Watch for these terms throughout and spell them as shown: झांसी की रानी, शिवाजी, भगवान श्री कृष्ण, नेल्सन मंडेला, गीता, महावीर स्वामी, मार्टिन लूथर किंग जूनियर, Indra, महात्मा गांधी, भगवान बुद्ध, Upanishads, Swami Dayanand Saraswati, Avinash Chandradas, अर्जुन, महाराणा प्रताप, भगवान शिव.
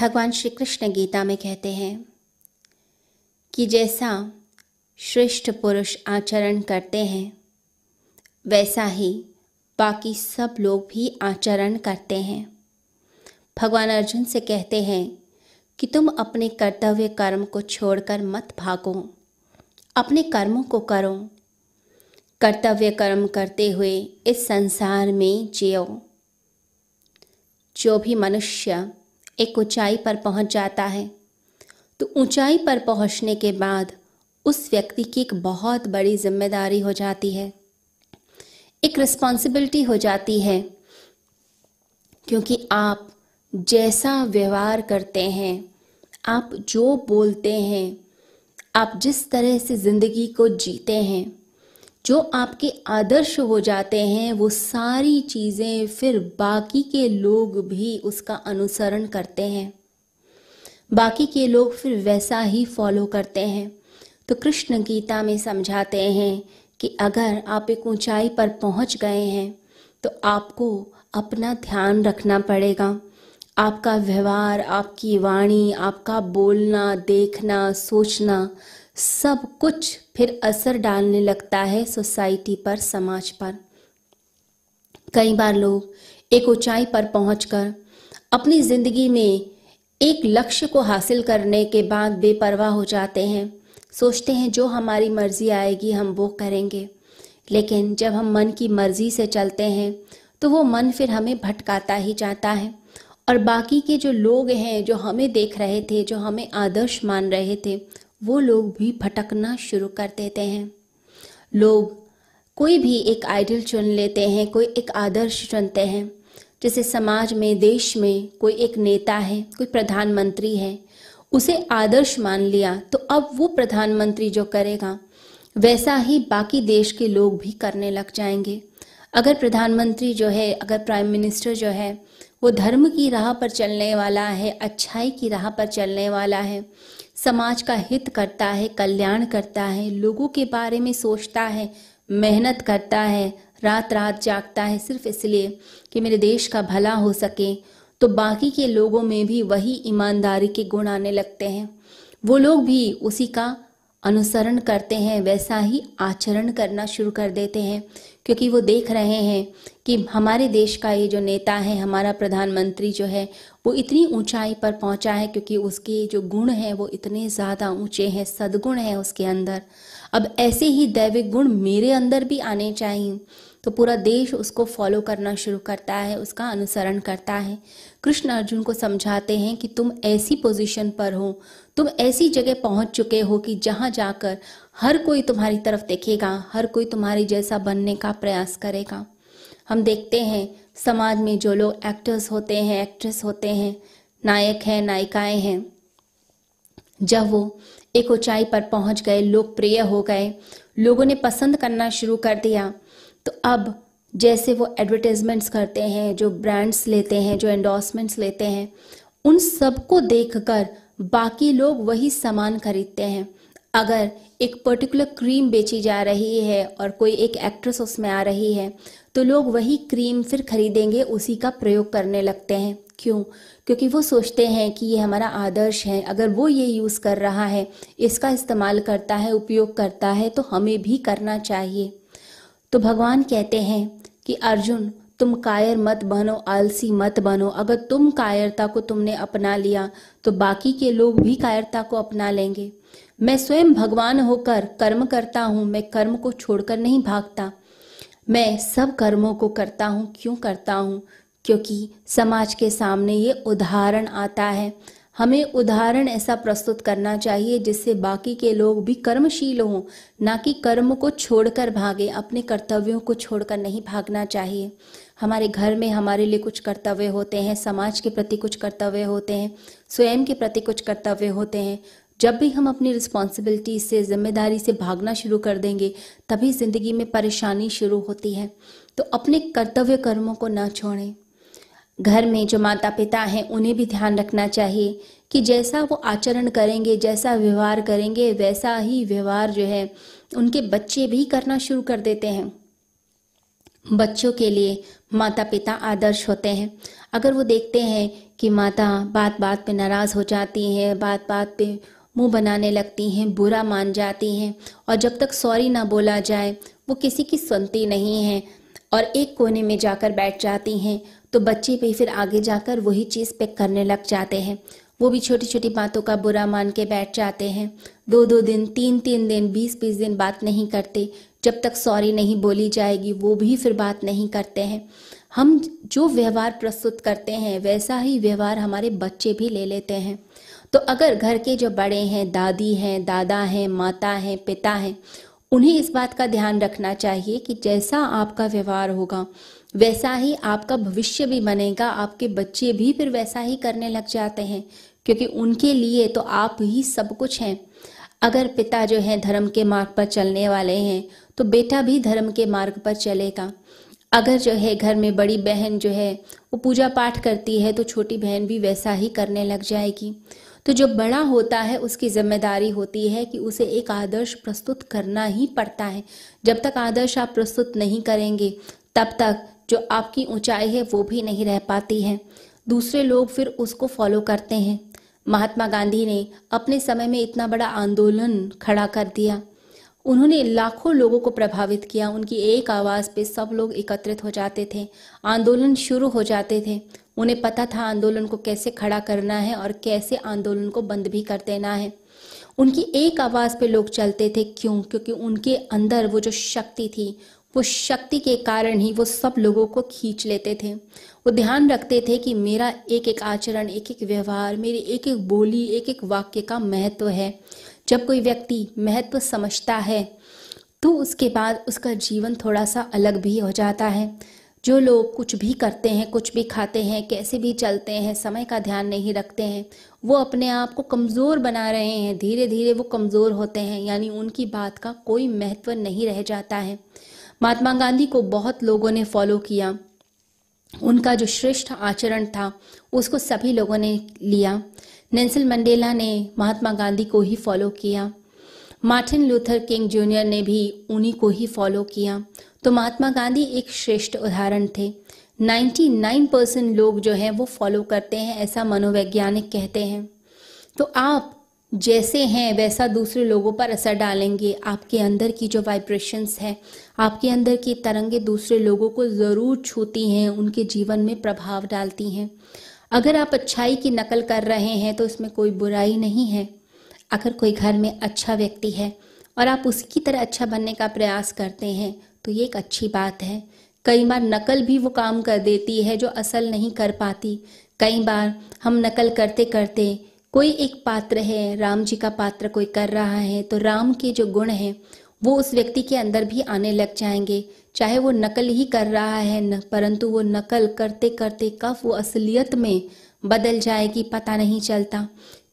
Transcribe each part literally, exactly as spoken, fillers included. भगवान श्री कृष्ण गीता में कहते हैं कि जैसा श्रेष्ठ पुरुष आचरण करते हैं वैसा ही बाकी सब लोग भी आचरण करते हैं। भगवान अर्जुन से कहते हैं कि तुम अपने कर्तव्य कर्म को छोड़कर मत भागो, अपने कर्मों को करो। कर्तव्य कर्म करते हुए इस संसार में जियो। जो भी मनुष्य एक ऊंचाई पर पहुंच जाता है तो ऊंचाई पर पहुंचने के बाद उस व्यक्ति की एक बहुत बड़ी जिम्मेदारी हो जाती है, एक रिस्पॉन्सिबिलिटी हो जाती है, क्योंकि आप जैसा व्यवहार करते हैं, आप जो बोलते हैं, आप जिस तरह से ज़िंदगी को जीते हैं, जो आपके आदर्श हो जाते हैं, वो सारी चीज़ें फिर बाकी के लोग भी उसका अनुसरण करते हैं। बाकी के लोग फिर वैसा ही फॉलो करते हैं। तो कृष्ण गीता में समझाते हैं कि अगर आप एक ऊंचाई पर पहुंच गए हैं तो आपको अपना ध्यान रखना पड़ेगा। आपका व्यवहार, आपकी वाणी, आपका बोलना, देखना, सोचना सब कुछ फिर असर डालने लगता है सोसाइटी पर, समाज पर। कई बार लोग एक ऊंचाई पर पहुंचकर अपनी ज़िंदगी में एक लक्ष्य को हासिल करने के बाद बेपरवाह हो जाते हैं। सोचते हैं जो हमारी मर्जी आएगी हम वो करेंगे, लेकिन जब हम मन की मर्जी से चलते हैं तो वो मन फिर हमें भटकाता ही जाता है। और बाकी के जो लोग हैं, जो हमें देख रहे थे, जो हमें आदर्श मान रहे थे, वो लोग भी भटकना शुरू कर देते हैं। लोग कोई भी एक आइडल चुन लेते हैं, कोई एक आदर्श चुनते हैं। जैसे समाज में, देश में कोई एक नेता है, कोई प्रधानमंत्री है, उसे आदर्श मान लिया तो अब वो प्रधानमंत्री जो करेगा वैसा ही बाकी देश के लोग भी करने लग जाएंगे। अगर प्रधानमंत्री जो है, अगर प्राइम मिनिस्टर जो है, वो धर्म की राह पर चलने वाला है, अच्छाई की राह पर चलने वाला है, समाज का हित करता है, कल्याण करता है, लोगों के बारे में सोचता है, मेहनत करता है, रात रात जागता है सिर्फ इसलिए कि मेरे देश का भला हो सके, तो बाकी के लोगों में भी वही ईमानदारी के गुण आने लगते हैं। वो लोग भी उसी का अनुसरण करते हैं, वैसा ही आचरण करना शुरू कर देते हैं, क्योंकि वो देख रहे हैं कि हमारे देश का ये जो नेता है, हमारा प्रधानमंत्री जो है, वो इतनी ऊंचाई पर पहुंचा है क्योंकि उसके जो गुण हैं वो इतने ज़्यादा ऊंचे हैं, सद्गुण हैं उसके अंदर। अब ऐसे ही दैविक गुण मेरे अंदर भी आने चाहिए, तो पूरा देश उसको फॉलो करना शुरू करता है, उसका अनुसरण करता है। कृष्ण अर्जुन को समझाते हैं कि तुम ऐसी पोजीशन पर हो, तुम ऐसी जगह पहुंच चुके हो कि जहां जाकर हर कोई तुम्हारी तरफ देखेगा, हर कोई तुम्हारे जैसा बनने का प्रयास करेगा। हम देखते हैं समाज में जो लोग एक्टर्स होते हैं, एक्ट्रेस होते हैं, नायक हैं, नायिकाएँ हैं, जब वो एक ऊंचाई पर पहुँच गए, लोकप्रिय हो गए, लोगों ने पसंद करना शुरू कर दिया, तो अब जैसे वो एडवर्टाइजमेंट्स करते हैं, जो ब्रांड्स लेते हैं, जो एंडोर्समेंट्स लेते हैं, उन सबको देखकर बाकी लोग वही सामान खरीदते हैं। अगर एक पर्टिकुलर क्रीम बेची जा रही है और कोई एक एक्ट्रेस उसमें आ रही है तो लोग वही क्रीम फिर खरीदेंगे, उसी का प्रयोग करने लगते हैं। क्यों? क्योंकि वो सोचते हैं कि ये हमारा आदर्श है, अगर वो ये यूज़ कर रहा है, इसका इस्तेमाल करता है, उपयोग करता है, तो हमें भी करना चाहिए। तो भगवान कहते हैं कि अर्जुन, तुम कायर मत बनो, आलसी मत बनो। अगर तुम कायरता को तुमने अपना लिया तो बाकी के लोग भी कायरता को अपना लेंगे। मैं स्वयं भगवान होकर कर्म करता हूँ, मैं कर्म को छोड़कर नहीं भागता, मैं सब कर्मों को करता हूँ। क्यों करता हूँ? क्योंकि समाज के सामने ये उदाहरण आता है। हमें उदाहरण ऐसा प्रस्तुत करना चाहिए जिससे बाकी के लोग भी कर्मशील हों, ना कि कर्म को छोड़कर भागे। अपने कर्तव्यों को छोड़कर नहीं भागना चाहिए। हमारे घर में हमारे लिए कुछ कर्तव्य होते हैं, समाज के प्रति कुछ कर्तव्य होते हैं, स्वयं के प्रति कुछ कर्तव्य होते हैं। जब भी हम अपनी रिस्पॉन्सिबिलिटी से, जिम्मेदारी से भागना शुरू कर देंगे, तभी ज़िंदगी में परेशानी शुरू होती है। तो अपने कर्तव्य कर्मों को ना छोड़ें। घर में जो माता पिता हैं उन्हें भी ध्यान रखना चाहिए कि जैसा वो आचरण करेंगे, जैसा व्यवहार करेंगे, वैसा ही व्यवहार जो है उनके बच्चे भी करना शुरू कर देते हैं। बच्चों के लिए माता पिता आदर्श होते हैं। अगर वो देखते हैं कि माता बात बात पे नाराज़ हो जाती हैं, बात बात पे मुंह बनाने लगती हैं, बुरा मान जाती हैं और जब तक सॉरी ना बोला जाए वो किसी की सुनती नहीं है और एक कोने में जाकर बैठ जाती हैं। तो बच्चे भी फिर आगे जाकर वही चीज़ पे करने लग जाते हैं, वो भी छोटी छोटी बातों का बुरा मान के बैठ जाते हैं। दो दो दिन, तीन तीन दिन, बीस बीस दिन बात नहीं करते, जब तक सॉरी नहीं बोली जाएगी वो भी फिर बात नहीं करते हैं। हम जो व्यवहार प्रस्तुत करते हैं वैसा ही व्यवहार हमारे बच्चे भी ले लेते हैं। तो अगर घर के जो बड़े हैं, दादी हैं, दादा हैं, माता हैं, पिता हैं, उन्हें इस बात का ध्यान रखना चाहिए कि जैसा आपका व्यवहार होगा वैसा ही आपका भविष्य भी बनेगा। आपके बच्चे भी फिर वैसा ही करने लग जाते हैं क्योंकि उनके लिए तो आप ही सब कुछ हैं। अगर पिता जो है धर्म के मार्ग पर चलने वाले हैं तो बेटा भी धर्म के मार्ग पर चलेगा। अगर जो है घर में बड़ी बहन जो है वो पूजा पाठ करती है तो छोटी बहन भी वैसा ही करने लग जाएगी। तो जो बड़ा होता है उसकी जिम्मेदारी होती है कि उसे एक आदर्श प्रस्तुत करना ही पड़ता है। जब तक आदर्श आप प्रस्तुत नहीं करेंगे तब तक जो आपकी ऊंचाई है वो भी नहीं रह पाती है, दूसरे लोग फिर उसको फॉलो करते हैं। महात्मा गांधी ने अपने समय में इतना बड़ा आंदोलन खड़ा कर दिया, उन्होंने लाखों लोगों को प्रभावित किया। उनकी एक आवाज़ पे सब लोग एकत्रित हो जाते थे, आंदोलन शुरू हो जाते थे। उन्हें पता था आंदोलन को कैसे खड़ा करना है और कैसे आंदोलन को बंद भी कर देना है। उनकी एक आवाज़ पे लोग चलते थे। क्यों? क्योंकि उनके अंदर वो जो शक्ति थी, वो शक्ति के कारण ही वो सब लोगों को खींच लेते थे। वो ध्यान रखते थे कि मेरा एक एक आचरण, एक एक व्यवहार, मेरी एक एक बोली, एक एक वाक्य का महत्व है। जब कोई व्यक्ति महत्व समझता है तो उसके बाद उसका जीवन थोड़ा सा अलग भी हो जाता है। जो लोग कुछ भी करते हैं, कुछ भी खाते हैं, कैसे भी चलते हैं, समय का ध्यान नहीं रखते हैं, वो अपने आप को कमज़ोर बना रहे हैं। धीरे धीरे वो कमज़ोर होते हैं, यानी उनकी बात का कोई महत्व नहीं रह जाता है। महात्मा गांधी को बहुत लोगों ने फॉलो किया, उनका जो श्रेष्ठ आचरण था उसको सभी लोगों ने लिया। नेल्सन मंडेला ने महात्मा गांधी को ही फॉलो किया, मार्टिन लूथर किंग जूनियर ने भी उन्हीं को ही फॉलो किया। तो महात्मा गांधी एक श्रेष्ठ उदाहरण थे। निन्यानवे परसेंट लोग जो हैं वो फॉलो करते हैं, ऐसा मनोवैज्ञानिक कहते हैं। तो आप जैसे हैं वैसा दूसरे लोगों पर असर डालेंगे। आपके अंदर की जो वाइब्रेशंस है, आपके अंदर की तरंगें दूसरे लोगों को ज़रूर छूती हैं, उनके जीवन में प्रभाव डालती हैं। अगर आप अच्छाई की नकल कर रहे हैं तो इसमें कोई बुराई नहीं है। अगर कोई घर में अच्छा व्यक्ति है और आप उसकी तरह अच्छा बनने का प्रयास करते हैं तो ये एक अच्छी बात है। कई बार नकल भी वो काम कर देती है जो असल नहीं कर पाती। कई बार हम नकल करते करते, कोई एक पात्र है, राम जी का पात्र कोई कर रहा है, तो राम के जो गुण हैं वो उस व्यक्ति के अंदर भी आने लग जाएंगे। चाहे वो नकल ही कर रहा है न, परंतु वो नकल करते करते कब वो असलियत में बदल जाएगी पता नहीं चलता।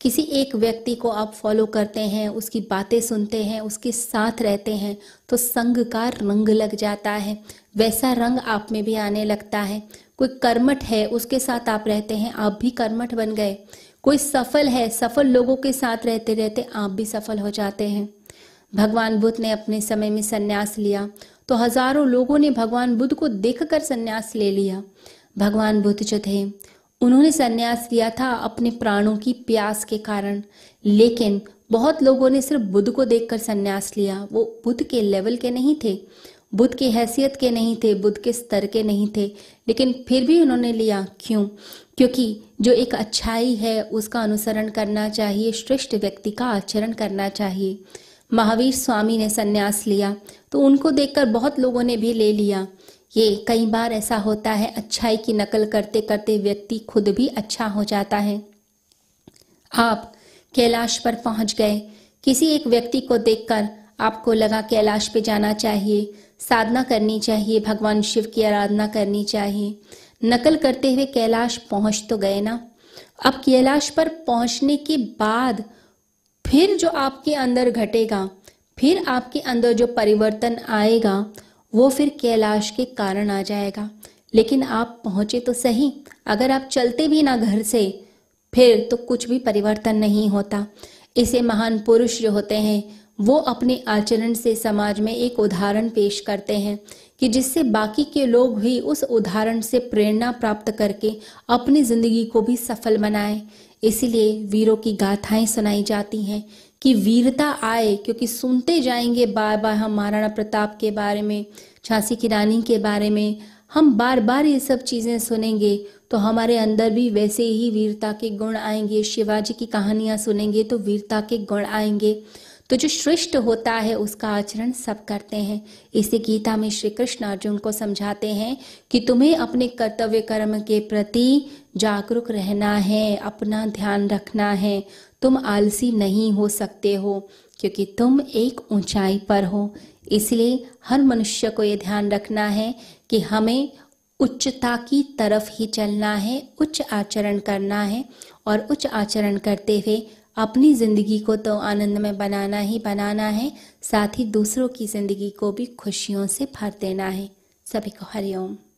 किसी एक व्यक्ति को आप फॉलो करते हैं, उसकी बातें सुनते हैं, उसके साथ रहते हैं तो संग का रंग लग जाता है, वैसा रंग आप में भी आने लगता है। कोई कर्मठ है, उसके साथ आप रहते हैं, आप भी कर्मठ बन गए। कोई सफल है, सफल लोगों के साथ रहते रहते आप भी सफल हो जाते हैं। भगवान बुद्ध ने अपने समय में संन्यास लिया तो हजारों लोगों ने भगवान बुद्ध को देखकर संन्यास ले लिया। भगवान बुद्ध जो थे उन्होंने संन्यास लिया था अपने प्राणों की प्यास के कारण, लेकिन बहुत लोगों ने सिर्फ बुद्ध को देखकर संन्यास लिया। वो बुद्ध के लेवल के नहीं थे, बुद्ध की हैसियत के नहीं थे, बुद्ध के स्तर के नहीं थे, लेकिन फिर भी उन्होंने लिया। क्यों? क्योंकि जो एक अच्छाई है उसका अनुसरण करना चाहिए, श्रेष्ठ व्यक्ति का आचरण करना चाहिए। महावीर स्वामी ने संन्यास लिया तो उनको देखकर बहुत लोगों ने भी ले लिया। ये कई बार ऐसा होता है, अच्छाई की नकल करते करते व्यक्ति खुद भी अच्छा हो जाता है। आप कैलाश पर पहुंच गए, किसी एक व्यक्ति को देखकर आपको लगा कैलाश पे जाना चाहिए, साधना करनी चाहिए, भगवान शिव की आराधना करनी चाहिए। नकल करते हुए कैलाश पहुंच तो गए ना। अब कैलाश पर पहुंचने के बाद फिर जो आपके अंदर घटेगा, फिर आपके अंदर जो परिवर्तन आएगा वो फिर कैलाश के कारण आ जाएगा। लेकिन आप पहुंचे तो सही, अगर आप चलते भी ना घर से फिर तो कुछ भी परिवर्तन नहीं होता। इसे महान पुरुष जो होते हैं वो अपने आचरण से समाज में एक उदाहरण पेश करते हैं कि जिससे बाकी के लोग भी उस उदाहरण से प्रेरणा प्राप्त करके अपनी जिंदगी को भी सफल बनाएं। इसीलिए वीरों की गाथाएं सुनाई जाती हैं कि वीरता आए, क्योंकि सुनते जाएंगे बार बार हम महाराणा प्रताप के बारे में, झांसी की रानी के बारे में, हम बार बार ये सब चीज़ें सुनेंगे तो हमारे अंदर भी वैसे ही वीरता के गुण आएंगे। शिवाजी की कहानियाँ सुनेंगे तो वीरता के गुण आएंगे। तो जो श्रेष्ठ होता है उसका आचरण सब करते हैं। इसे गीता में श्री कृष्ण अर्जुन को समझाते हैं कि तुम्हें अपने कर्तव्य कर्म के प्रति जागरूक रहना है, अपना ध्यान रखना है, तुम आलसी नहीं हो सकते हो क्योंकि तुम एक ऊंचाई पर हो। इसलिए हर मनुष्य को ये ध्यान रखना है कि हमें उच्चता की तरफ ही चलना है, उच्च आचरण करना है और उच्च आचरण करते हुए अपनी ज़िंदगी को तो आनंद में बनाना ही बनाना है, साथ ही दूसरों की ज़िंदगी को भी खुशियों से भर देना है। सभी को हरि ओम।